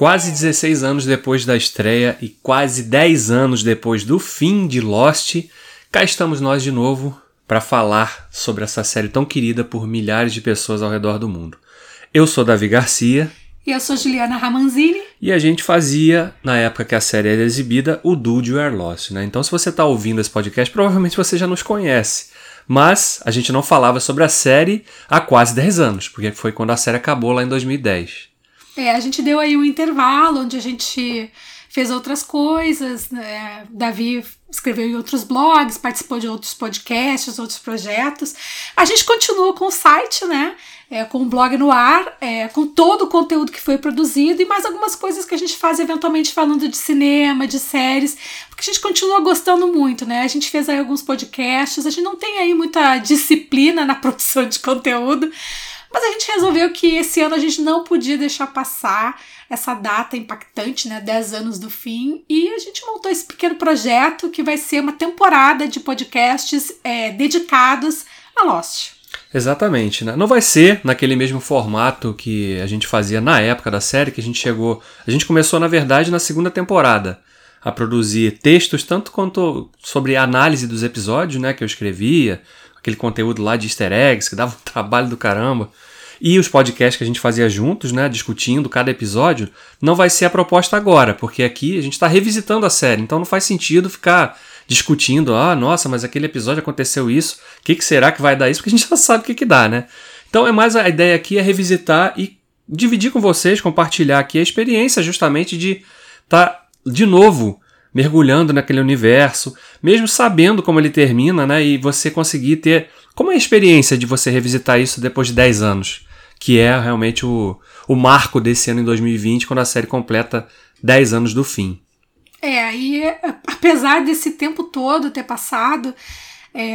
Quase 16 anos depois da estreia e quase 10 anos depois do fim de Lost, cá estamos nós de novo para falar sobre essa série tão querida por milhares de pessoas ao redor do mundo. Eu sou Davi Garcia. E eu sou Juliana Ramanzini. E a gente fazia, na época que a série era exibida, o Dude We Lost, né? Então, se você está ouvindo esse podcast, provavelmente você já nos conhece. Mas a gente não falava sobre a série há quase 10 anos, porque foi quando a série acabou lá em 2010. É, a gente deu aí um intervalo onde a gente fez outras coisas, né? Davi escreveu em outros blogs, participou de outros podcasts, outros projetos. A gente continua com o site, né? Com o blog no ar, com todo o conteúdo que foi produzido e mais algumas coisas que a gente faz eventualmente falando de cinema, de séries, porque a gente continua gostando muito, né? A gente fez aí alguns podcasts, a gente não tem aí muita disciplina na produção de conteúdo, mas a gente resolveu que esse ano a gente não podia deixar passar essa data impactante, né? 10 anos do fim. E a gente montou esse pequeno projeto que vai ser uma temporada de podcasts dedicados a Lost. Exatamente, né? Não vai ser naquele mesmo formato que a gente fazia na época da série, que a gente começou, na verdade, na segunda temporada a produzir textos, tanto quanto sobre a análise dos episódios, né, que eu escrevia, aquele conteúdo lá de easter eggs, que dava um trabalho do caramba, e os podcasts que a gente fazia juntos, né, discutindo cada episódio. Não vai ser a proposta agora, porque aqui a gente está revisitando a série, então não faz sentido ficar discutindo, nossa, mas aquele episódio aconteceu isso, o que será que vai dar isso? Porque a gente já sabe o que dá, né? Então é mais, a ideia aqui é revisitar e dividir com vocês, compartilhar aqui a experiência justamente de estar de novo mergulhando naquele universo, mesmo sabendo como ele termina, né? E você conseguir ter, como é a experiência de você revisitar isso depois de 10 anos, que é realmente o marco desse ano em 2020, quando a série completa 10 anos do fim. E apesar desse tempo todo ter passado,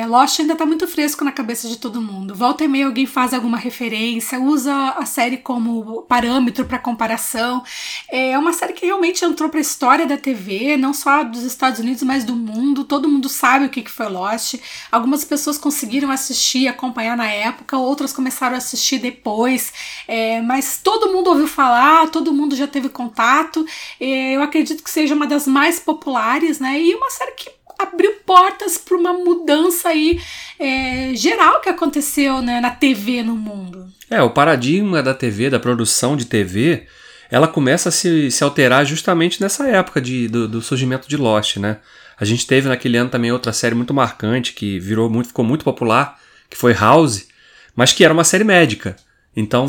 Lost ainda tá muito fresco na cabeça de todo mundo. Volta e meia alguém faz alguma referência, usa a série como parâmetro para comparação. É uma série que realmente entrou para a história da TV, não só dos Estados Unidos, mas do mundo. Todo mundo sabe o que foi Lost. Algumas pessoas conseguiram assistir, acompanhar na época, outras começaram a assistir depois. Mas todo mundo ouviu falar, todo mundo já teve contato. Eu acredito que seja uma das mais populares, né? E uma série que abriu portas para uma mudança aí, geral que aconteceu, né, na TV no mundo. O paradigma da TV, da produção de TV, ela começa a se alterar justamente nessa época do surgimento de Lost, né? A gente teve naquele ano também outra série muito marcante que ficou muito popular, que foi House, mas que era uma série médica. Então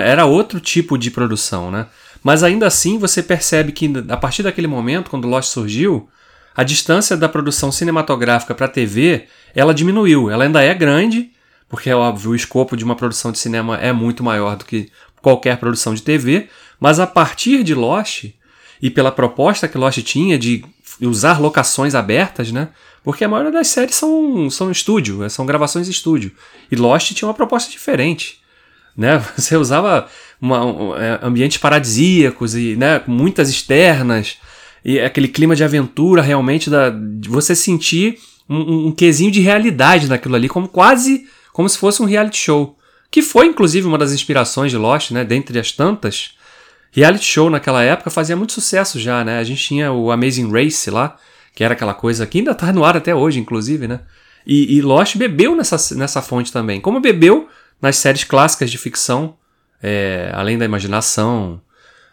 era outro tipo de produção, né? Mas ainda assim você percebe que a partir daquele momento, quando Lost surgiu, a distância da produção cinematográfica para a TV, ela diminuiu. Ela ainda é grande, porque é óbvio, o escopo de uma produção de cinema é muito maior do que qualquer produção de TV, mas a partir de Lost, e pela proposta que Lost tinha de usar locações abertas, né? Porque a maioria das séries são estúdio, são gravações de estúdio. E Lost tinha uma proposta diferente, né? Você usava ambientes paradisíacos, e, né, muitas externas, e aquele clima de aventura realmente, de você sentir um quezinho de realidade naquilo ali, como se fosse um reality show. Que foi, inclusive, uma das inspirações de Lost, né? Dentre as tantas, reality show naquela época fazia muito sucesso já, né? A gente tinha o Amazing Race lá, que era aquela coisa que ainda está no ar até hoje, inclusive, né? E Lost bebeu nessa fonte também. Como bebeu nas séries clássicas de ficção, Além da Imaginação,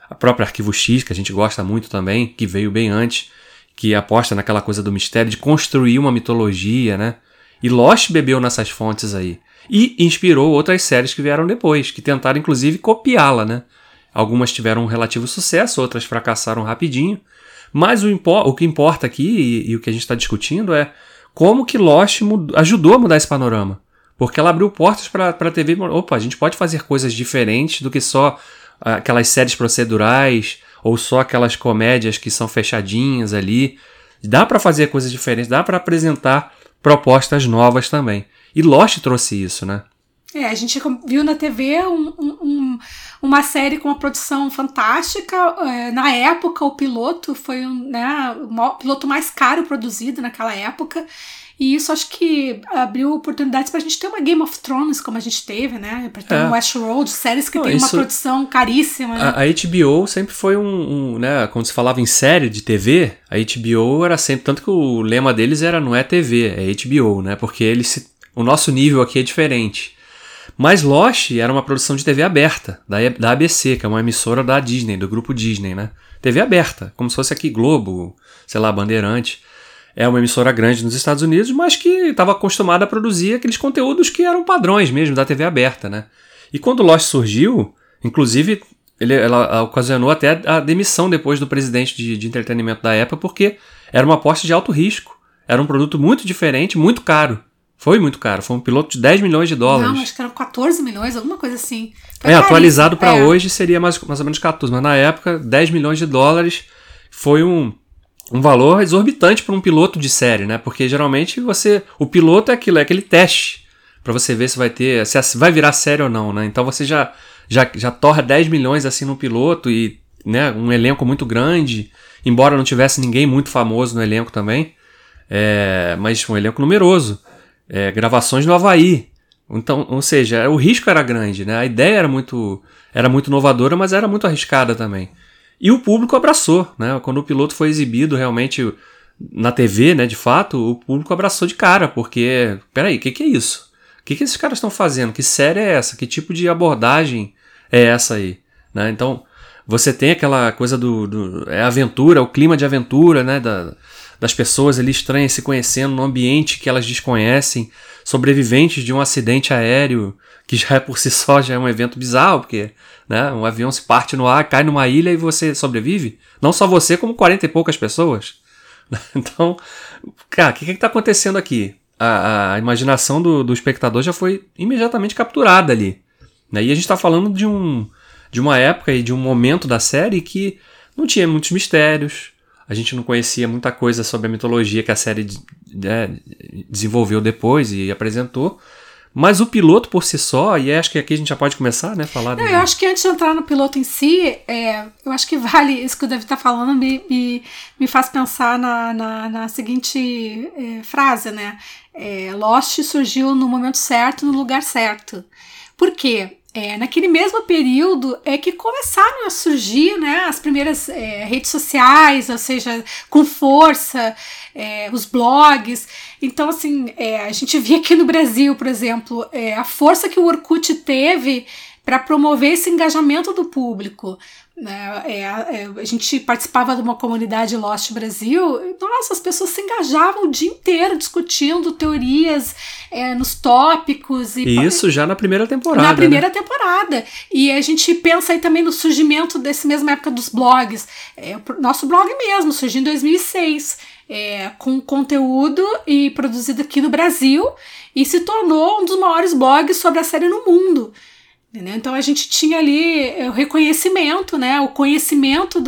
a própria Arquivo X, que a gente gosta muito também, que veio bem antes, que aposta naquela coisa do mistério, de construir uma mitologia, né? E Lost bebeu nessas fontes aí. E inspirou outras séries que vieram depois, que tentaram, inclusive, copiá-la, né? Algumas tiveram um relativo sucesso, outras fracassaram rapidinho. Mas o que importa aqui, e o que a gente está discutindo, é como que Lost ajudou a mudar esse panorama. Porque ela abriu portas para a TV. Opa, a gente pode fazer coisas diferentes do que só aquelas séries procedurais ou só aquelas comédias que são fechadinhas ali. Dá para fazer coisas diferentes, dá para apresentar propostas novas também. E Lost trouxe isso, né? É, a gente viu na TV uma série com uma produção fantástica. Na época, o piloto foi o piloto mais caro produzido naquela época. E isso acho que abriu oportunidades pra gente ter uma Game of Thrones, como a gente teve, né? Pra ter um Westworld, séries que tem uma produção caríssima. Né? A HBO sempre foi né? Quando se falava em série de TV, a HBO era sempre... Tanto que o lema deles era não é TV, é HBO, né? Porque o nosso nível aqui é diferente. Mas Lost era uma produção de TV aberta, da ABC, que é uma emissora da Disney, do grupo Disney, né? TV aberta, como se fosse aqui Globo, sei lá, Bandeirante. É uma emissora grande nos Estados Unidos, mas que estava acostumada a produzir aqueles conteúdos que eram padrões mesmo da TV aberta, né? E quando Lost surgiu, inclusive, ela ocasionou até a demissão depois do presidente de entretenimento da época, porque era uma aposta de alto risco. Era um produto muito diferente, muito caro. Foi muito caro, foi um piloto de $10 milhões. Não, acho que eram 14 milhões, alguma coisa assim. Foi atualizado para hoje seria mais ou menos 14, mas na época $10 milhões foi um valor exorbitante para um piloto de série, né? Porque geralmente o piloto é aquilo, é aquele teste para você ver se vai virar série ou não, né? Então você já torra 10 milhões assim no piloto e, né, um elenco muito grande, embora não tivesse ninguém muito famoso no elenco também, mas um elenco numeroso, gravações no Havaí. Então, ou seja, o risco era grande, né? A ideia era muito inovadora, mas era muito arriscada também. E o público abraçou, né? Quando o piloto foi exibido realmente na TV, né, de fato, o público abraçou de cara, porque, peraí, o que é isso? O que esses caras estão fazendo? Que série é essa? Que tipo de abordagem é essa aí? Né? Então, você tem aquela coisa aventura, o clima de aventura, né, das pessoas ali estranhas se conhecendo num ambiente que elas desconhecem, sobreviventes de um acidente aéreo, que já é por si só já é um evento bizarro, porque... Um avião se parte no ar, cai numa ilha e você sobrevive? Não só você, como 40 e poucas pessoas. Então, cara, o que está acontecendo aqui? A imaginação do espectador já foi imediatamente capturada ali. Né? E a gente está falando de uma época e de um momento da série que não tinha muitos mistérios, a gente não conhecia muita coisa sobre a mitologia que a série desenvolveu depois e apresentou. Mas o piloto por si só, e acho que aqui a gente já pode começar, né, falar... Eu acho que antes de entrar no piloto em si, eu acho que vale isso que o Davi está falando, me faz pensar na seguinte frase, né? Lost surgiu no momento certo, no lugar certo. Por quê? Naquele mesmo período é que começaram a surgir, né, as primeiras redes sociais, ou seja, com força, os blogs. Então, assim, a gente via aqui no Brasil, por exemplo, a força que o Orkut teve para promover esse engajamento do público. A gente participava de uma comunidade Lost Brasil, nossa, as pessoas se engajavam o dia inteiro discutindo teorias nos tópicos. E isso já na primeira temporada. Na primeira temporada. E a gente pensa aí também no surgimento dessa mesma época dos blogs. Nosso blog mesmo surgiu em 2006. Com conteúdo e produzido aqui no Brasil e se tornou um dos maiores blogs sobre a série no mundo. Então, a gente tinha ali o reconhecimento, né? O conhecimento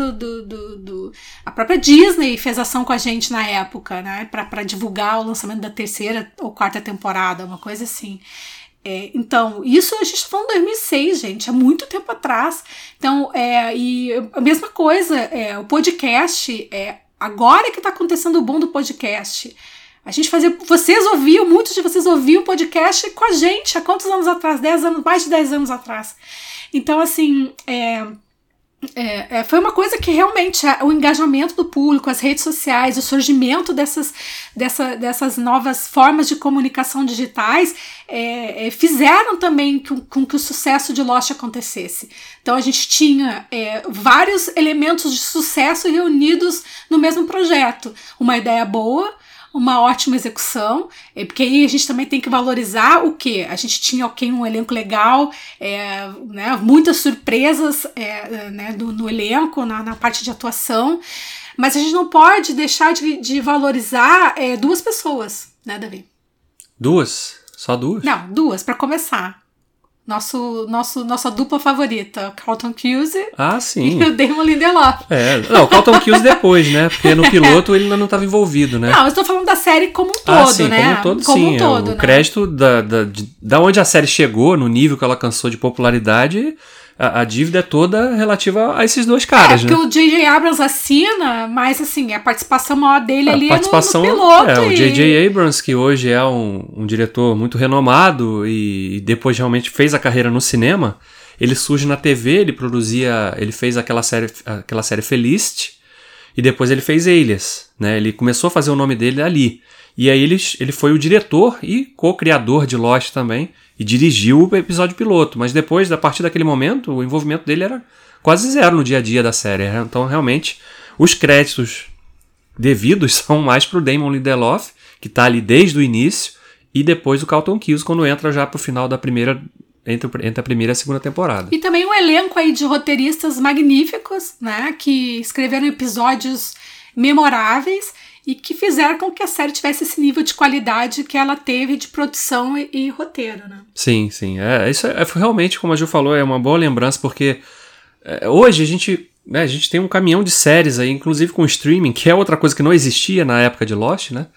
A própria Disney fez ação com a gente na época, né? Para divulgar o lançamento da terceira ou quarta temporada, uma coisa assim. Então, isso a gente está falando em 2006, gente. É muito tempo atrás. Então, e a mesma coisa, o podcast... Agora que está acontecendo o bom do podcast... A gente fazia... Muitos de vocês ouviam o podcast com a gente há quantos anos atrás? 10 anos, mais de 10 anos atrás. Então, assim, foi uma coisa que realmente o engajamento do público, as redes sociais, o surgimento dessas novas formas de comunicação digitais fizeram também com que o sucesso de Lost acontecesse. Então a gente tinha vários elementos de sucesso reunidos no mesmo projeto. Uma ideia boa, uma ótima execução, porque aí a gente também tem que valorizar o quê? A gente tinha um elenco legal, né, muitas surpresas né, no elenco, na parte de atuação, mas a gente não pode deixar de valorizar duas pessoas, né, Davi? Duas? Só duas? Não, duas, para começar. Nossa dupla favorita, Carlton Cuse e o Damon Lindelof. Não, o Carlton Cuse depois, né? Porque no piloto ele ainda não estava envolvido, né? Não, eu estou falando da série como um todo, né? Como um todo, o crédito da onde a série chegou, no nível que ela alcançou de popularidade, a dívida é toda relativa a esses dois caras, né? Porque o J.J. Abrams assina, mas assim, a participação maior dele ali é no piloto. O J.J. Abrams, que hoje é um diretor muito renomado e depois realmente fez a carreira no cinema, ele surge na TV, ele fez aquela série Felicity e depois ele fez Alias, né? Ele começou a fazer o nome dele ali. E aí ele foi o diretor e co-criador de Lost também e dirigiu o episódio piloto. Mas depois, a partir daquele momento, o envolvimento dele era quase zero no dia a dia da série. Então, realmente, os créditos devidos são mais pro Damon Lindelof, que tá ali desde o início, e depois o Carlton Cuse, quando entra já pro final da primeira... Entre a primeira e a segunda temporada. E também um elenco aí de roteiristas magníficos, né? Que escreveram episódios memoráveis e que fizeram com que a série tivesse esse nível de qualidade que ela teve de produção e roteiro, né? Sim. Isso realmente, como a Ju falou, é uma boa lembrança, porque hoje a gente tem um caminhão de séries aí, inclusive com streaming, que é outra coisa que não existia na época de Lost, né?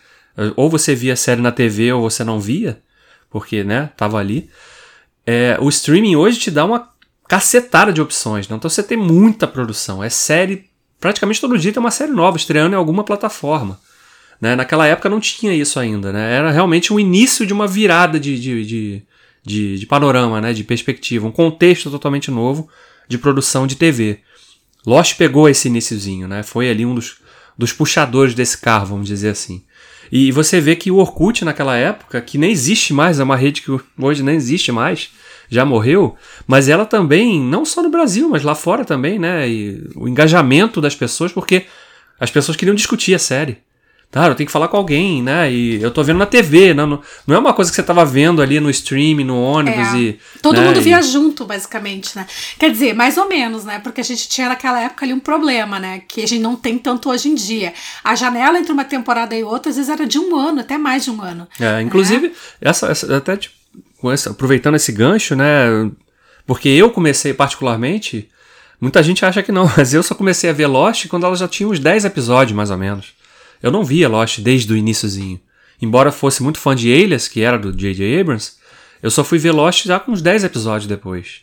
Ou você via a série na TV ou você não via, porque, né, tava ali. O streaming hoje te dá uma cacetada de opções, né? Então você tem muita produção, é série... Praticamente todo dia tem uma série nova estreando em alguma plataforma, né? Naquela época não tinha isso ainda, né? Era realmente o início de uma virada de panorama, né? De perspectiva, um contexto totalmente novo de produção de TV. Lost pegou esse iniciozinho, né? Foi ali um dos puxadores desse carro, vamos dizer assim. E você vê que o Orkut naquela época, que nem existe mais, é uma rede que hoje nem existe mais, já morreu, mas ela também, não só no Brasil, mas lá fora também, né? E o engajamento das pessoas, porque as pessoas queriam discutir a série. Tá, eu tenho que falar com alguém, né? E eu tô vendo na TV, não é uma coisa que você tava vendo ali no stream, no ônibus e... Todo mundo via junto, basicamente, né? Quer dizer, mais ou menos, né? Porque a gente tinha naquela época ali um problema, né? Que a gente não tem tanto hoje em dia. A janela entre uma temporada e outra, às vezes era de um ano, até mais de um ano. Inclusive, essa até tipo, aproveitando esse gancho, né? Porque eu comecei particularmente, muita gente acha que não, mas eu só comecei a ver Lost quando ela já tinha uns 10 episódios, mais ou menos. Eu não via Lost desde o iniciozinho. Embora fosse muito fã de Alias, que era do J.J. Abrams, eu só fui ver Lost já com uns 10 episódios depois.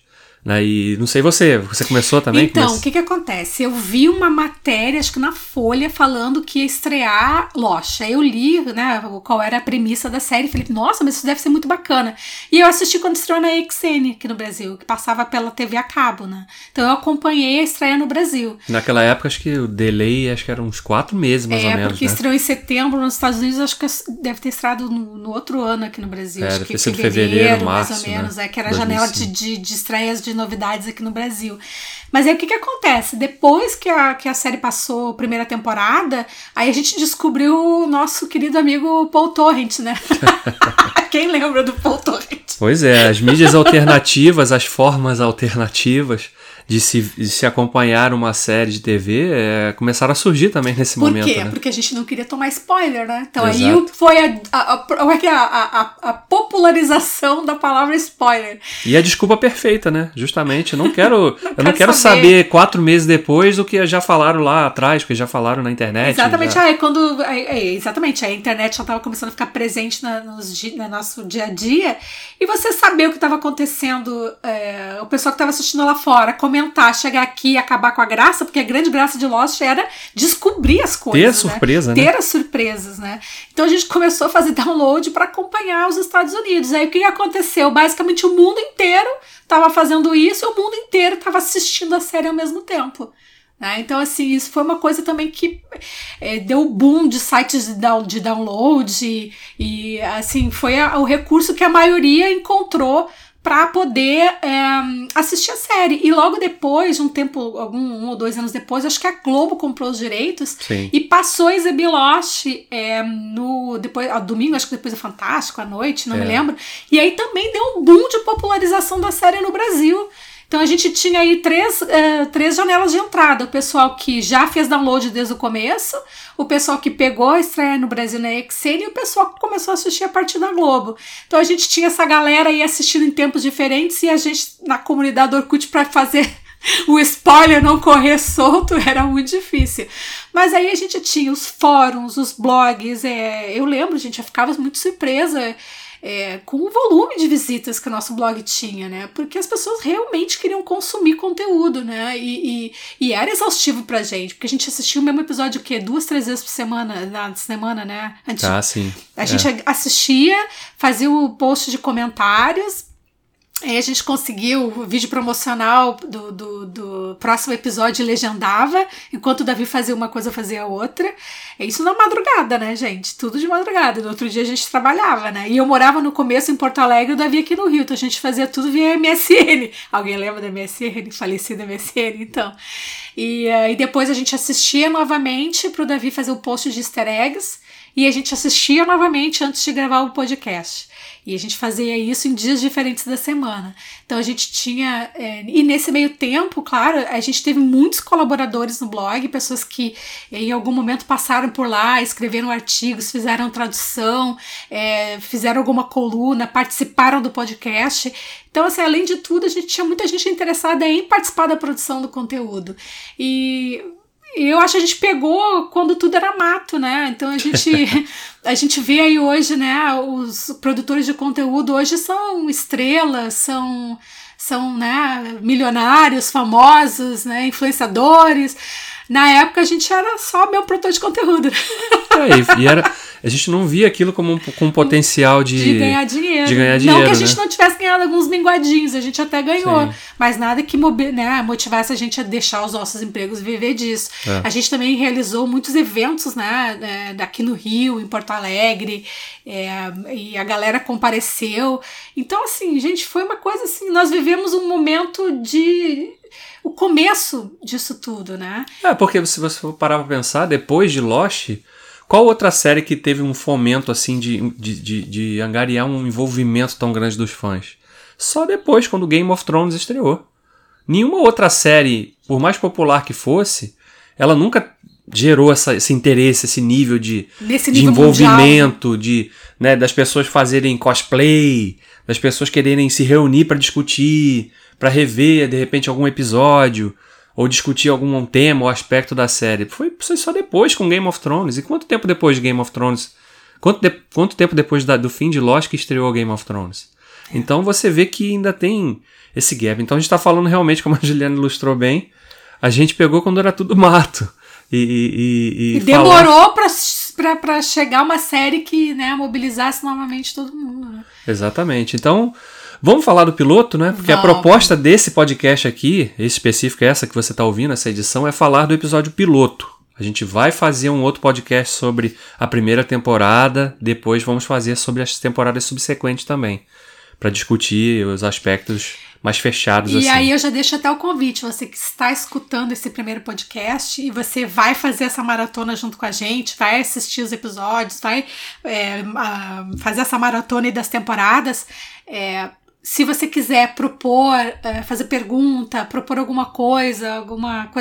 E não sei você começou também? Então, o que acontece? Eu vi uma matéria, acho que na Folha, falando que ia estrear Lost. Aí eu li, né, qual era a premissa da série e falei, nossa, mas isso deve ser muito bacana. E eu assisti quando estreou na AXN aqui no Brasil, que passava pela TV a cabo, né? Então eu acompanhei a estreia no Brasil. Naquela época, acho que o delay, acho que era uns 4 meses, mais ou menos. Porque estreou em setembro nos Estados Unidos, acho que deve ter estreado no outro ano aqui no Brasil. Acho que fevereiro, março, mais ou menos, né? Que era a janela de estreias de novidades aqui no Brasil. Mas aí o que acontece? Depois que a série passou a primeira temporada, aí a gente descobriu o nosso querido amigo Paul Torrente, né? Quem lembra do Paul Torrente? Pois é, as mídias alternativas, as formas alternativas de se acompanhar uma série de TV começaram a surgir também nesse momento. Por quê? Né? Porque a gente não queria tomar spoiler, né? Então aí foi a popularização da palavra spoiler. E a desculpa perfeita, né? Justamente, eu não quero saber 4 meses depois do que já falaram lá atrás, porque já falaram na internet. Exatamente, a internet já estava começando a ficar presente no nosso dia a dia, e você saber o que estava acontecendo, o pessoal que estava assistindo lá fora, comentar, chegar aqui e acabar com a graça, porque a grande graça de Lost era descobrir as coisas, ter a surpresa, né? Ter as surpresas, né? Então a gente começou a fazer download para acompanhar os Estados Unidos. Aí o que aconteceu? Basicamente o mundo inteiro estava fazendo isso e o mundo inteiro estava assistindo a série ao mesmo tempo. Então, assim, isso foi uma coisa também que deu boom de sites de download e assim, foi o recurso que a maioria encontrou para poder assistir a série. E logo depois, um ou 2 anos depois, acho que a Globo comprou os direitos. Sim. E passou a exibir Lost ao domingo, acho que depois é Fantástico, à noite, não me lembro. E aí também deu um boom de popularização da série no Brasil. Então a gente tinha aí três janelas de entrada. O pessoal que já fez download desde o começo, o pessoal que pegou a estreia no Brasil na AXN e o pessoal que começou a assistir a partir da Globo. Então a gente tinha essa galera aí assistindo em tempos diferentes e a gente na comunidade do Orkut para fazer o spoiler não correr solto era muito difícil. Mas aí a gente tinha os fóruns, os blogs. Eu lembro, gente, eu ficava muito surpresa com o volume de visitas que o nosso blog tinha, né? Porque as pessoas realmente queriam consumir conteúdo, né? E era exaustivo pra gente, porque a gente assistia o mesmo episódio, o quê? 2-3 vezes por semana, na semana, né? Sim. A gente assistia, fazia o post de comentários. Aí a gente conseguiu o vídeo promocional do próximo episódio e legendava, enquanto o Davi fazia uma coisa, fazia outra. É isso na madrugada, né, gente? Tudo de madrugada. No outro dia a gente trabalhava, né? E eu morava no começo em Porto Alegre e o Davi aqui no Rio, então a gente fazia tudo via MSN. Alguém lembra da MSN? Falecida MSN, então. E depois a gente assistia novamente pro Davi fazer o post de easter eggs e a gente assistia novamente antes de gravar o podcast. E a gente fazia isso em dias diferentes da semana. Então a gente tinha... E nesse meio tempo, claro, a gente teve muitos colaboradores no blog, pessoas que em algum momento passaram por lá, escreveram artigos, fizeram tradução, fizeram alguma coluna, participaram do podcast. Então, assim, além de tudo, a gente tinha muita gente interessada em participar da produção do conteúdo. E eu acho que a gente pegou quando tudo era mato, né? Então a gente vê aí hoje, né? Os produtores de conteúdo hoje são estrelas, são né, milionários, famosos, né, influenciadores. Na época a gente era só meu produtor de conteúdo. A gente não via aquilo como com potencial de ganhar dinheiro. Não que a gente não tivesse ganhado alguns minguadinhos, a gente até ganhou. Sim. Mas nada que motivasse a gente a deixar os nossos empregos e viver disso. É. A gente também realizou muitos eventos, né, aqui no Rio, em Porto Alegre, e a galera compareceu. Então, assim, gente, foi uma coisa assim, nós vivemos um momento de... o começo disso tudo, né? Porque se você parar pra pensar, depois de Lost... Qual outra série que teve um fomento assim de angariar um envolvimento tão grande dos fãs? Só depois, quando Game of Thrones estreou. Nenhuma outra série, por mais popular que fosse, ela nunca gerou esse interesse, esse nível de envolvimento, né, das pessoas fazerem cosplay, das pessoas quererem se reunir para discutir, para rever, de repente, algum episódio... ou discutir algum tema ou aspecto da série. Foi só depois com Game of Thrones. E quanto tempo depois de Game of Thrones? Quanto tempo depois do fim de Lost que estreou Game of Thrones? Então você vê que ainda tem esse gap. Então a gente está falando realmente, como a Juliana ilustrou bem, a gente pegou quando era tudo mato. E demorou para chegar uma série que, né, mobilizasse novamente todo mundo. Né? Exatamente. Então... Vamos falar do piloto, né? Porque a proposta desse podcast aqui, específica essa que você está ouvindo, essa edição, é falar do episódio piloto. A gente vai fazer um outro podcast sobre a primeira temporada, depois vamos fazer sobre as temporadas subsequentes também, para discutir os aspectos mais fechados. E aí eu já deixo até o convite, você que está escutando esse primeiro podcast e você vai fazer essa maratona junto com a gente, vai assistir os episódios, vai fazer essa maratona aí das temporadas, se você quiser propor, fazer pergunta, propor alguma coisa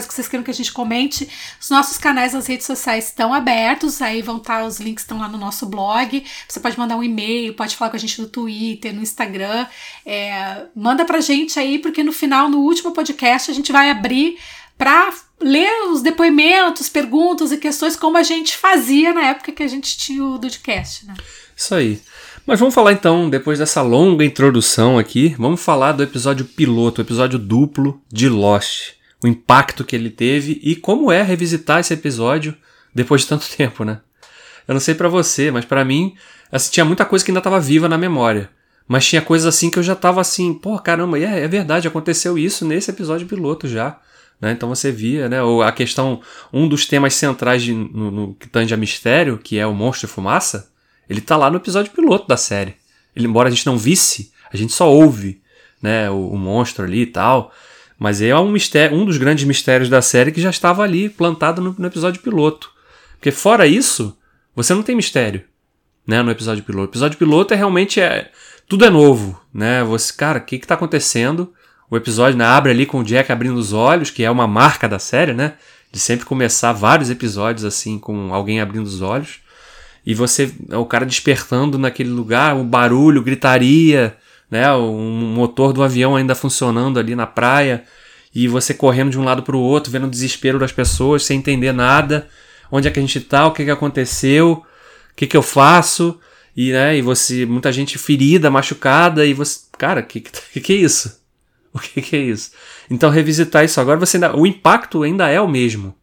que vocês queiram que a gente comente, os nossos canais nas redes sociais estão abertos, aí vão estar, os links estão lá no nosso blog, você pode mandar um e-mail, pode falar com a gente no Twitter, no Instagram, manda pra gente aí, porque no final, no último podcast, a gente vai abrir para ler os depoimentos, perguntas e questões, como a gente fazia na época que a gente tinha o Dudecast, né? Isso aí. Mas vamos falar então, depois dessa longa introdução aqui, vamos falar do episódio piloto, o episódio duplo de Lost. O impacto que ele teve e como é revisitar esse episódio depois de tanto tempo, né? Eu não sei pra você, mas pra mim, assim, tinha muita coisa que ainda estava viva na memória. Mas tinha coisas assim que eu já estava assim, pô, caramba, é verdade, aconteceu isso nesse episódio piloto já. Né? Então você via, né? Ou a questão, um dos temas centrais no que tange a mistério, que é o monstro de fumaça, ele tá lá no episódio piloto da série. Embora a gente não visse, a gente só ouve, né, o monstro ali e tal. Mas é um dos grandes mistérios da série que já estava ali plantado no episódio piloto. Porque fora isso, você não tem mistério, né, no episódio piloto. O episódio piloto é realmente... tudo é novo, né? Você, cara, o que tá acontecendo? O episódio abre ali com o Jack abrindo os olhos, que é uma marca da série, né? De sempre começar vários episódios assim, com alguém abrindo os olhos. E você, o cara despertando naquele lugar, um barulho, gritaria, né? Um motor do avião ainda funcionando ali na praia. E você correndo de um lado para o outro, vendo o desespero das pessoas, sem entender nada. Onde é que a gente tá? O que aconteceu? O que eu faço? E, né, e você, muita gente ferida, machucada. E você, cara, o que é isso? O que é isso? Então, revisitar isso agora, você ainda, o impacto ainda é o mesmo.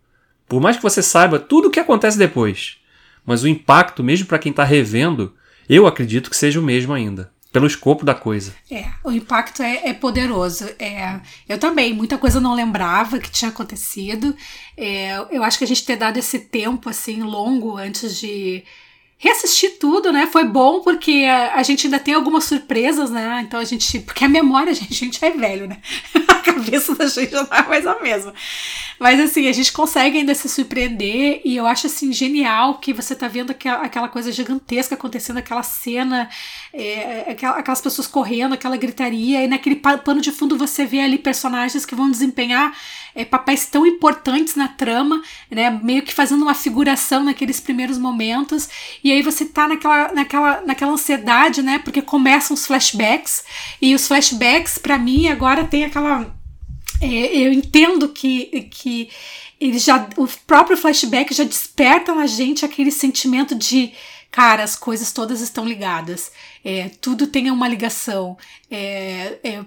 Por mais que você saiba tudo o que acontece depois. Mas o impacto, mesmo para quem está revendo, eu acredito que seja o mesmo ainda. Pelo escopo da coisa. É, o impacto é poderoso. É, eu também, muita coisa não lembrava que tinha acontecido. É, eu acho que a gente ter dado esse tempo assim longo antes de reassistir tudo, né? Foi bom porque a gente ainda tem algumas surpresas, né? Então a gente... Porque a memória, a gente é velho, né? A cabeça da gente já não é mais a mesma. Mas assim, a gente consegue ainda se surpreender e eu acho assim genial que você tá vendo aquela coisa gigantesca acontecendo, aquela cena, aquelas pessoas correndo, aquela gritaria, e naquele pano de fundo você vê ali personagens que vão desempenhar papéis tão importantes na trama, né? Meio que fazendo uma figuração naqueles primeiros momentos. E aí você tá naquela ansiedade, né? Porque começam os flashbacks. E os flashbacks, pra mim, agora tem aquela... eu entendo que ele já, o próprio flashback já desperta na gente aquele sentimento de... Cara, as coisas todas estão ligadas. Tudo tem uma ligação.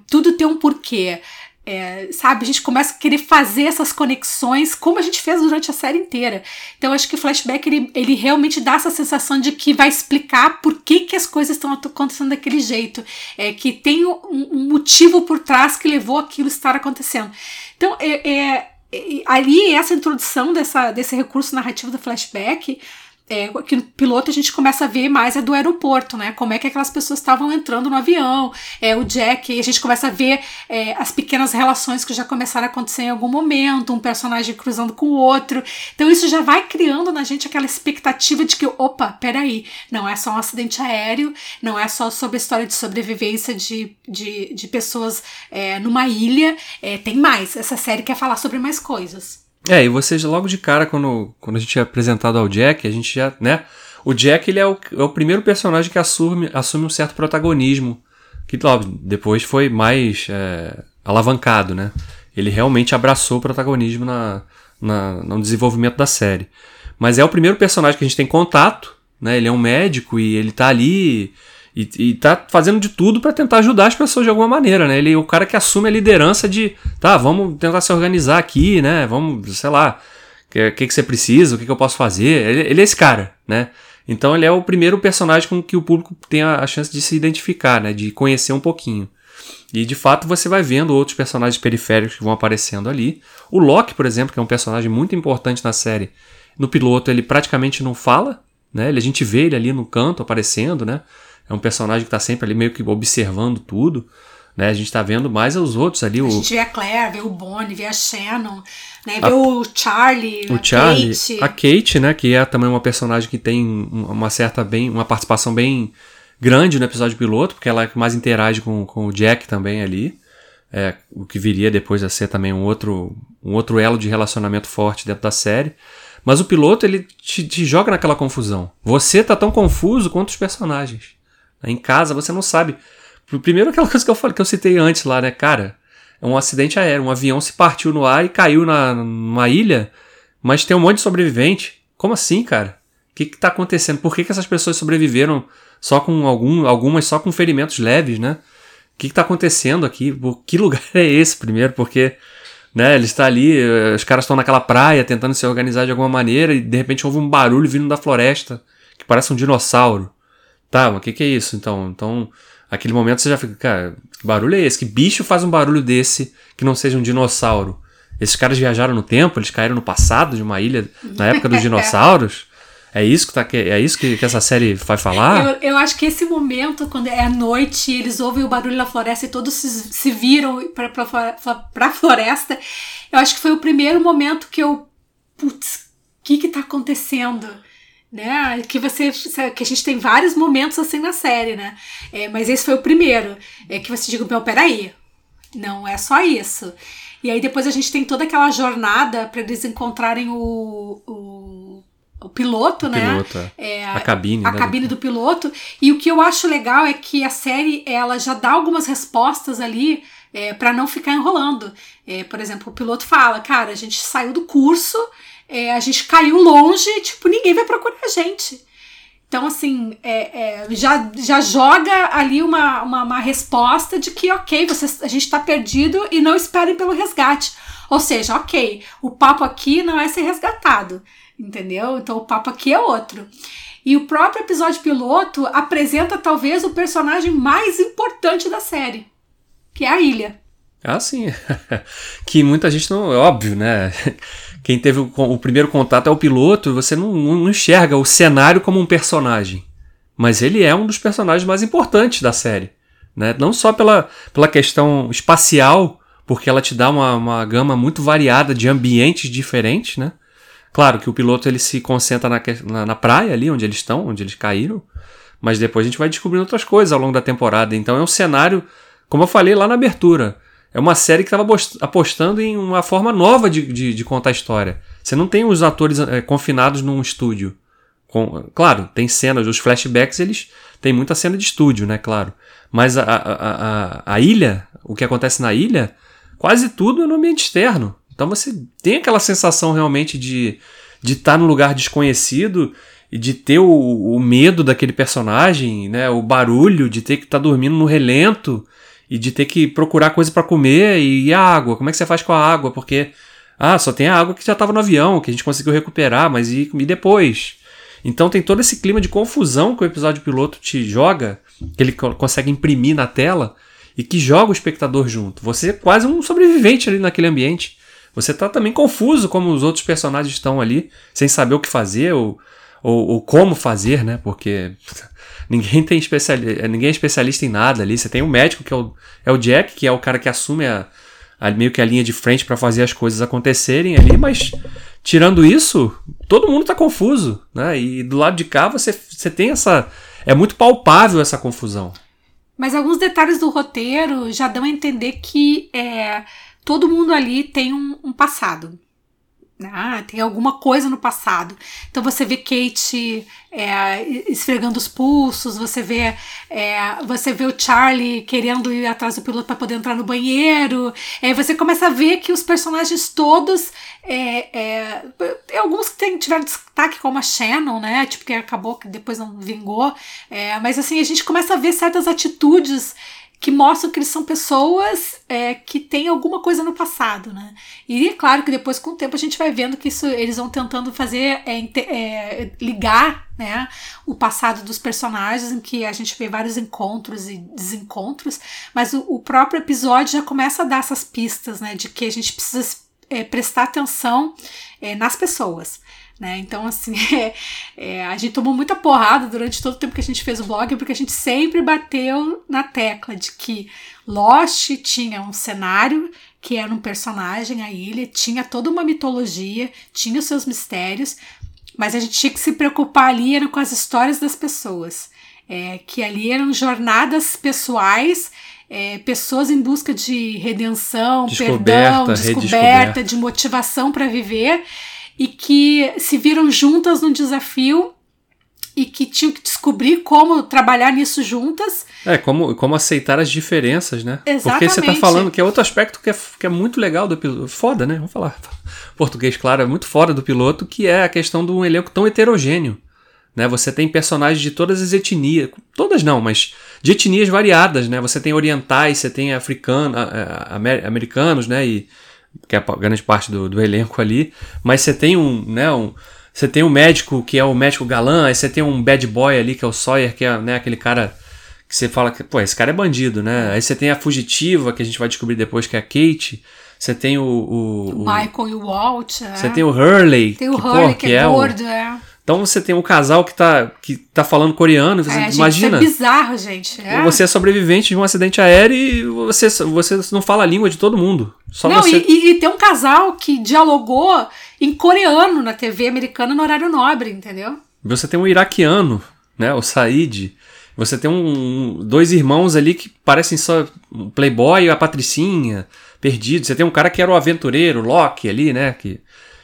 Tudo tem um porquê. Sabe, a gente começa a querer fazer essas conexões como a gente fez durante a série inteira. Então acho que o flashback ele realmente dá essa sensação de que vai explicar por que as coisas estão acontecendo daquele jeito, que tem um motivo por trás que levou aquilo a estar acontecendo. Então ali essa introdução desse recurso narrativo do flashback, que no piloto a gente começa a ver mais do aeroporto, né? Como é que aquelas pessoas estavam entrando no avião, o Jack, a gente começa a ver as pequenas relações que já começaram a acontecer em algum momento, um personagem cruzando com o outro. Então isso já vai criando na gente aquela expectativa de que, opa, peraí, não é só um acidente aéreo, não é só sobre a história de sobrevivência de pessoas numa ilha, tem mais, essa série quer falar sobre mais coisas. E vocês logo de cara, quando a gente é apresentado ao Jack, a gente já, né? O Jack, ele é o primeiro personagem que assume um certo protagonismo, que óbvio, depois foi mais alavancado, né? Ele realmente abraçou o protagonismo no desenvolvimento da série. Mas é o primeiro personagem que a gente tem contato, né? Ele é um médico e ele tá ali e tá fazendo de tudo para tentar ajudar as pessoas de alguma maneira, né? Ele é o cara que assume a liderança de, tá, vamos tentar se organizar aqui, né? Vamos, sei lá, o que você precisa, o que eu posso fazer. Ele é esse cara, né? Então ele é o primeiro personagem com que o público tem a chance de se identificar, né? De conhecer um pouquinho. E de fato você vai vendo outros personagens periféricos que vão aparecendo ali. O Locke, por exemplo, que é um personagem muito importante na série. No piloto ele praticamente não fala, né? A gente vê ele ali no canto aparecendo, né? É um personagem que tá sempre ali meio que observando tudo, né? A gente tá vendo mais os outros ali. A gente vê a Claire, vê o Bonnie, vê a Shannon, né? Vê o Charlie, Kate. A Kate, né? Que é também uma personagem que tem uma participação bem grande no episódio piloto, porque ela é que mais interage com o Jack também ali. O que viria depois a ser também um outro elo de relacionamento forte dentro da série. Mas o piloto, ele te joga naquela confusão. Você tá tão confuso quanto os personagens. Em casa você não sabe. Primeiro aquela coisa que eu citei antes lá, né? Cara, é um acidente aéreo. Um avião se partiu no ar e caiu numa ilha, mas tem um monte de sobrevivente. Como assim, cara? O que tá acontecendo? Por que essas pessoas sobreviveram só com algumas só com ferimentos leves, né? O que tá acontecendo aqui? Que lugar é esse primeiro? Porque, né, ele está ali, os caras estão naquela praia tentando se organizar de alguma maneira e de repente houve um barulho vindo da floresta que parece um dinossauro. Tá, mas o que é isso? Então, aquele momento você já fica, cara, que barulho é esse? Que bicho faz um barulho desse que não seja um dinossauro? Esses caras viajaram no tempo, eles caíram no passado de uma ilha, na época dos dinossauros? É isso que que essa série vai falar? Eu acho que esse momento, quando é à noite, eles ouvem o barulho da floresta e todos se viram pra floresta, eu acho que foi o primeiro momento que eu, putz, o que tá acontecendo? Né? Que a gente tem vários momentos assim na série, né? Mas esse foi o primeiro. Que você diga, peraí, não é só isso. E aí depois a gente tem toda aquela jornada para eles encontrarem o piloto, né? Piloto, é. A cabine. A cabine do piloto. E o que eu acho legal é que a série, ela já dá algumas respostas ali, para não ficar enrolando. Por exemplo, o piloto fala, cara, a gente saiu do curso, a gente caiu longe, tipo, ninguém vai procurar a gente. Então, assim, já joga ali uma resposta de que, ok, a gente tá perdido e não esperem pelo resgate. Ou seja, ok, o papo aqui não é ser resgatado, entendeu? Então, o papo aqui é outro. E o próprio episódio piloto apresenta, talvez, o personagem mais importante da série, que é a ilha. Ah, sim. Que muita gente não... É óbvio, né? Quem teve o primeiro contato é o piloto, você não enxerga o cenário como um personagem. Mas ele é um dos personagens mais importantes da série, né? Não só pela questão espacial, porque ela te dá uma gama muito variada de ambientes diferentes, né? Claro que o piloto ele se concentra na praia ali, onde eles estão, onde eles caíram. Mas depois a gente vai descobrindo outras coisas ao longo da temporada. Então é um cenário, como eu falei lá na abertura... É uma série que estava apostando em uma forma nova de contar a história. Você não tem os atores confinados num estúdio. Claro, tem cenas, os flashbacks, eles têm muita cena de estúdio, né, claro. Mas a ilha, o que acontece na ilha, quase tudo é no ambiente externo. Então você tem aquela sensação realmente de estar num lugar desconhecido e de ter o medo daquele personagem, né, o barulho, de ter que estar dormindo no relento. E de ter que procurar coisa pra comer e a água. Como é que você faz com a água? Porque só tem a água que já estava no avião, que a gente conseguiu recuperar, mas e depois? Então tem todo esse clima de confusão que o episódio piloto te joga, que ele consegue imprimir na tela e que joga o espectador junto. Você é quase um sobrevivente ali naquele ambiente. Você tá também confuso como os outros personagens estão ali, sem saber o que fazer ou como fazer, né? Porque... Ninguém é especialista em nada ali. Você tem um médico, que é o Jack, que é o cara que assume meio que a linha de frente para fazer as coisas acontecerem ali, mas tirando isso, todo mundo tá confuso, né? E do lado de cá você tem essa... É muito palpável essa confusão. Mas alguns detalhes do roteiro já dão a entender que todo mundo ali tem um passado. Tem alguma coisa no passado. Então você vê Kate esfregando os pulsos, você vê o Charlie querendo ir atrás do piloto para poder entrar no banheiro. Você começa a ver que os personagens todos, alguns que tiveram destaque, como a Shannon, né? Tipo, que acabou, que depois não vingou. Mas assim, a gente começa a ver certas atitudes que mostram que eles são pessoas que têm alguma coisa no passado, né? E é claro que depois, com o tempo, a gente vai vendo que isso, eles vão tentando fazer ligar, né, o passado dos personagens, em que a gente vê vários encontros e desencontros, mas o próprio episódio já começa a dar essas pistas, né, de que a gente precisa prestar atenção nas pessoas. Né? Então, assim, a gente tomou muita porrada durante todo o tempo que a gente fez o blog, porque a gente sempre bateu na tecla de que Lost tinha um cenário que era um personagem, a ilha, tinha toda uma mitologia, tinha os seus mistérios, mas a gente tinha que se preocupar ali era com as histórias das pessoas, que ali eram jornadas pessoais, pessoas em busca de redenção, perdão, descoberta, de motivação para viver, e que se viram juntas num desafio e que tinham que descobrir como trabalhar nisso juntas. Como aceitar as diferenças, né? Exatamente. Porque você tá falando que é outro aspecto que é muito legal do piloto. Foda, né? Vamos falar português, claro. É muito foda do piloto, que é a questão de um elenco tão heterogêneo, né? Você tem personagens de todas as etnias. Todas não, mas de etnias variadas, né? Você tem orientais, você tem americanos, né? E... que é a grande parte do elenco ali, mas você tem você tem um médico que é o médico galã, aí você tem um bad boy ali que é o Sawyer, que é, né, aquele cara que você fala que, pô, esse cara é bandido, né? Aí você tem a fugitiva, que a gente vai descobrir depois, que é a Kate. Você tem o Michael e o Walt, você tem o Hurley, que é gordo, Então você tem um casal que tá falando coreano, você imagina. Isso é bizarro, gente. Você é sobrevivente de um acidente aéreo e você não fala a língua de todo mundo. Só não, você... e tem um casal que dialogou em coreano na TV americana no horário nobre, entendeu? Você tem um iraquiano, né? O Said. Você tem dois irmãos ali que parecem só um playboy e a patricinha, perdido. Você tem um cara que era o aventureiro, o Loki ali, né? Que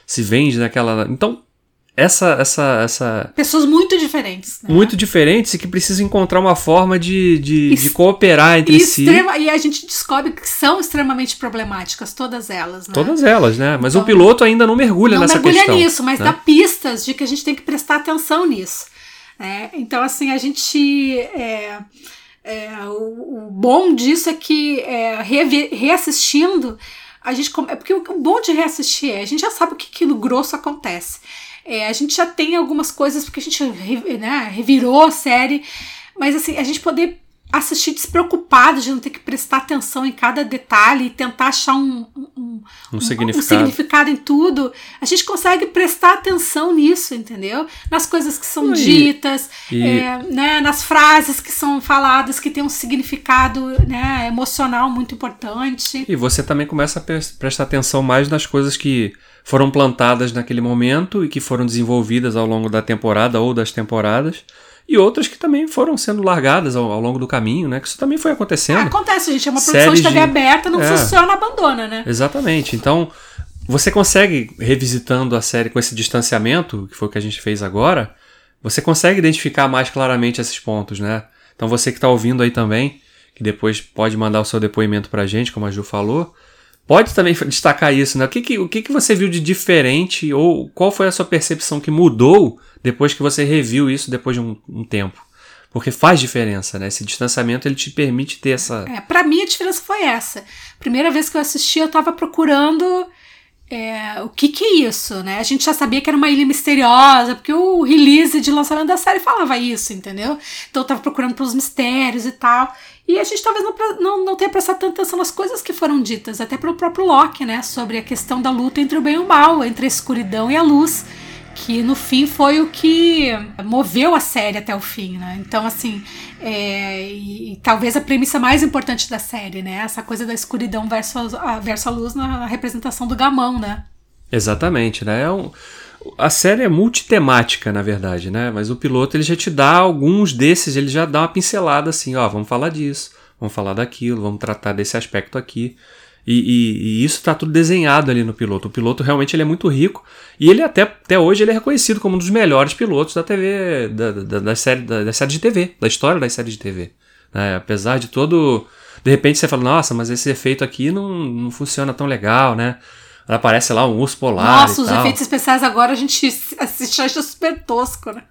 se vende naquela... Então, essa... Pessoas muito diferentes. Né? Muito diferentes e que precisam encontrar uma forma de cooperar entre si. E a gente descobre que são extremamente problemáticas, todas elas, né? Todas elas, né? Mas então, o piloto ainda não mergulha nessa questão. Não mergulha nisso, mas né? Dá pistas de que a gente tem que prestar atenção nisso. É, então, assim, a gente... o bom disso é que reassistindo, a gente... Porque o bom de reassistir é a gente já sabe o que no grosso acontece. A gente já tem algumas coisas, porque a gente revirou a série, mas assim, a gente poder assistir despreocupado de não ter que prestar atenção em cada detalhe e tentar achar um significado em tudo, a gente consegue prestar atenção nisso, entendeu? Nas coisas que são ditas, nas frases que são faladas, que tem um significado emocional muito importante. E você também começa a prestar atenção mais nas coisas que foram plantadas naquele momento e que foram desenvolvidas ao longo da temporada ou das temporadas. E outras que também foram sendo largadas ao longo do caminho, né? Que isso também foi acontecendo. Acontece, gente. É uma produção de TV aberta, não funciona, abandona, né? Exatamente. Então, você consegue, revisitando a série com esse distanciamento, que foi o que a gente fez agora, você consegue identificar mais claramente esses pontos, né? Então, você que está ouvindo aí também, que depois pode mandar o seu depoimento pra gente, como a Ju falou, pode também destacar isso, né? O que você viu de diferente ou qual foi a sua percepção que mudou depois que você reviu isso depois de um tempo? Porque faz diferença, né? Esse distanciamento, ele te permite ter essa... Pra mim a diferença foi essa. Primeira vez que eu assisti, eu tava procurando o que é isso, né? A gente já sabia que era uma ilha misteriosa, porque o release de lançamento da série falava isso, entendeu? Então eu tava procurando pelos mistérios e tal... E a gente talvez não tenha prestado tanta atenção nas coisas que foram ditas, até pelo próprio Locke, né? Sobre a questão da luta entre o bem e o mal, entre a escuridão e a luz, que no fim foi o que moveu a série até o fim, né? Então, assim, e talvez a premissa mais importante da série, né? Essa coisa da escuridão versus a luz na representação do Gamão, né? Exatamente, né? A série é multitemática, na verdade, né? Mas o piloto, ele já te dá alguns desses, ele já dá uma pincelada assim, ó, vamos falar disso, vamos falar daquilo, vamos tratar desse aspecto aqui. E isso tá tudo desenhado ali no piloto. O piloto realmente ele é muito rico e ele até hoje ele é reconhecido como um dos melhores pilotos da TV, da série de TV, da história das séries de TV. Né? Apesar de todo... De repente você fala, nossa, mas esse efeito aqui não funciona tão legal, né? Ela aparece lá um urso polar. Nossa, os efeitos especiais agora a gente assiste, acha super tosco, né?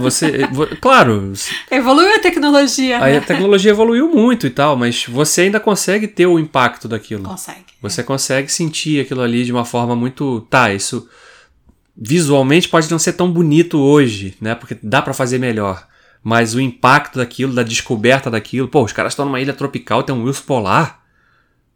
Você... claro. Evoluiu a tecnologia, né? A tecnologia evoluiu muito e tal, mas você ainda consegue ter o impacto daquilo. Consegue. Você consegue sentir aquilo ali de uma forma muito... Tá, isso visualmente pode não ser tão bonito hoje, né? Porque dá pra fazer melhor. Mas o impacto daquilo, da descoberta daquilo... Pô, os caras estão numa ilha tropical, tem um urso polar...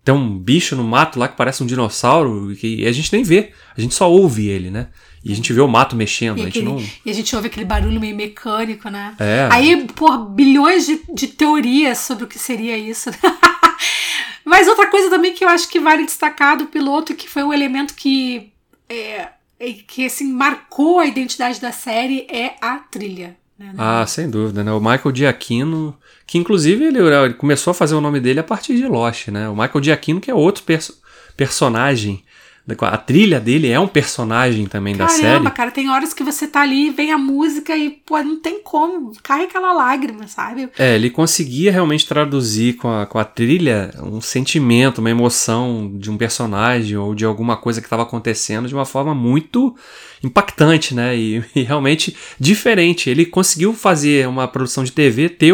Tem um bicho no mato lá que parece um dinossauro e a gente nem vê. A gente só ouve ele, né? E a gente vê o mato mexendo. E a gente ouve aquele barulho meio mecânico, né? Aí, pô, bilhões de teorias sobre o que seria isso. Mas outra coisa também que eu acho que vale destacar do piloto, que foi um elemento que assim, marcou a identidade da série, é a trilha. Sem dúvida, né? O Michael Giacchino, que inclusive ele começou a fazer o nome dele a partir de Lost, né? O Michael Giacchino, que é outro personagem, a trilha dele é um personagem também. Caramba, da série. Caramba, cara, tem horas que você tá ali, vem a música e, pô, não tem como, cai aquela lágrima, sabe? Ele conseguia realmente traduzir com a trilha um sentimento, uma emoção de um personagem ou de alguma coisa que estava acontecendo de uma forma muito impactante, né? E realmente diferente. Ele conseguiu fazer uma produção de TV ter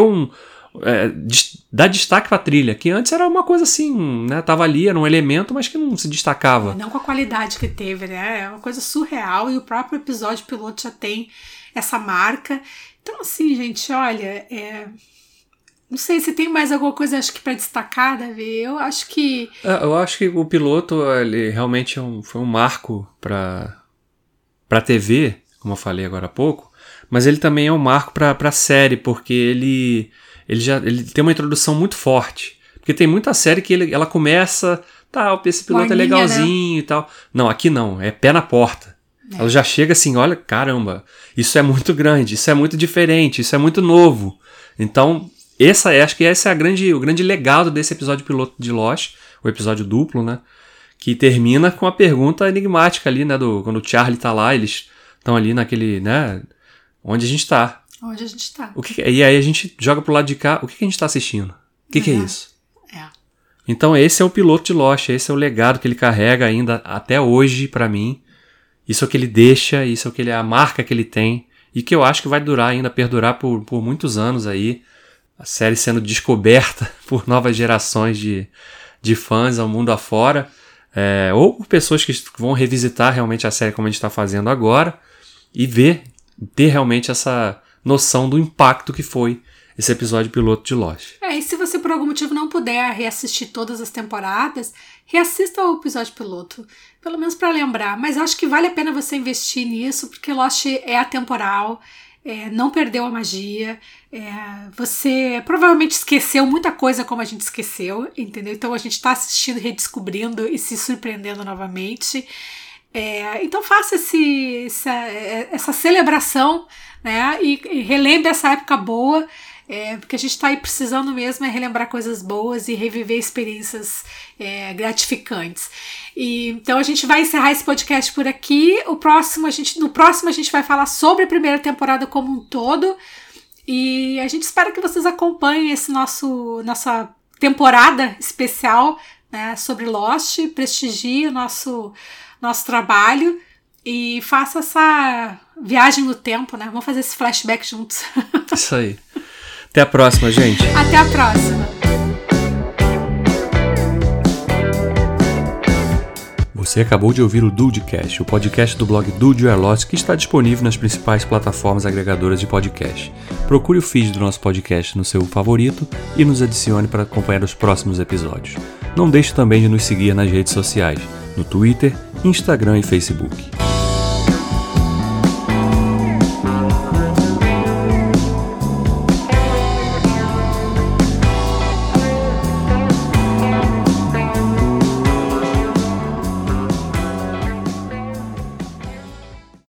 dá destaque pra trilha, que antes era uma coisa assim, né? Tava ali, era um elemento, mas que não se destacava. Não com a qualidade que teve, né? É uma coisa surreal e o próprio episódio piloto já tem essa marca. Então, assim, gente, olha, não sei se tem mais alguma coisa, acho que pra destacar, Davi. Eu acho que o piloto, ele realmente foi um marco pra TV, como eu falei agora há pouco, mas ele também é um marco pra série, porque ele tem uma introdução muito forte. Porque tem muita série que ela começa... Tá, esse piloto é legalzinho, né? E tal. Não, aqui não. É pé na porta. É. Ela já chega assim, olha, caramba, isso é muito grande, isso é muito diferente, isso é muito novo. Então, acho que esse é o grande legado desse episódio piloto de Lost, o episódio duplo, né? Que termina com a pergunta enigmática ali, né? Quando o Charlie tá lá, eles estão ali naquele, né? Onde a gente tá. Onde a gente tá. E aí a gente joga pro lado de cá, o que a gente tá assistindo? O que é isso? É. Então esse é o piloto de Lost, esse é o legado que ele carrega ainda até hoje pra mim. Isso é o que ele deixa, isso é o que ele, a marca que ele tem. E que eu acho que vai durar ainda, perdurar por muitos anos aí. A série sendo descoberta por novas gerações de fãs ao mundo afora. Ou por pessoas que vão revisitar realmente a série como a gente está fazendo agora. E ter realmente essa noção do impacto que foi esse episódio piloto de Lost. E se você por algum motivo não puder reassistir todas as temporadas, reassista o episódio piloto, pelo menos para lembrar, mas acho que vale a pena você investir nisso, porque Lost é atemporal, não perdeu a magia, você provavelmente esqueceu muita coisa como a gente esqueceu, entendeu? Então a gente está assistindo, redescobrindo e se surpreendendo novamente. Então faça essa celebração, né? E relembre essa época boa, porque a gente está aí precisando mesmo relembrar coisas boas e reviver experiências gratificantes. Então a gente vai encerrar esse podcast por aqui. No próximo a gente vai falar sobre a primeira temporada como um todo, e a gente espera que vocês acompanhem nossa temporada especial, né, sobre Lost. Prestigie o nosso trabalho e faça essa viagem no tempo, né? Vamos fazer esse flashback juntos. Isso aí. Até a próxima, gente. Até a próxima. Você acabou de ouvir o Dudecast, o podcast do blog Dude We Lost, que está disponível nas principais plataformas agregadoras de podcast. Procure o feed do nosso podcast no seu favorito e nos adicione para acompanhar os próximos episódios. Não deixe também de nos seguir nas redes sociais, no Twitter, Instagram e Facebook.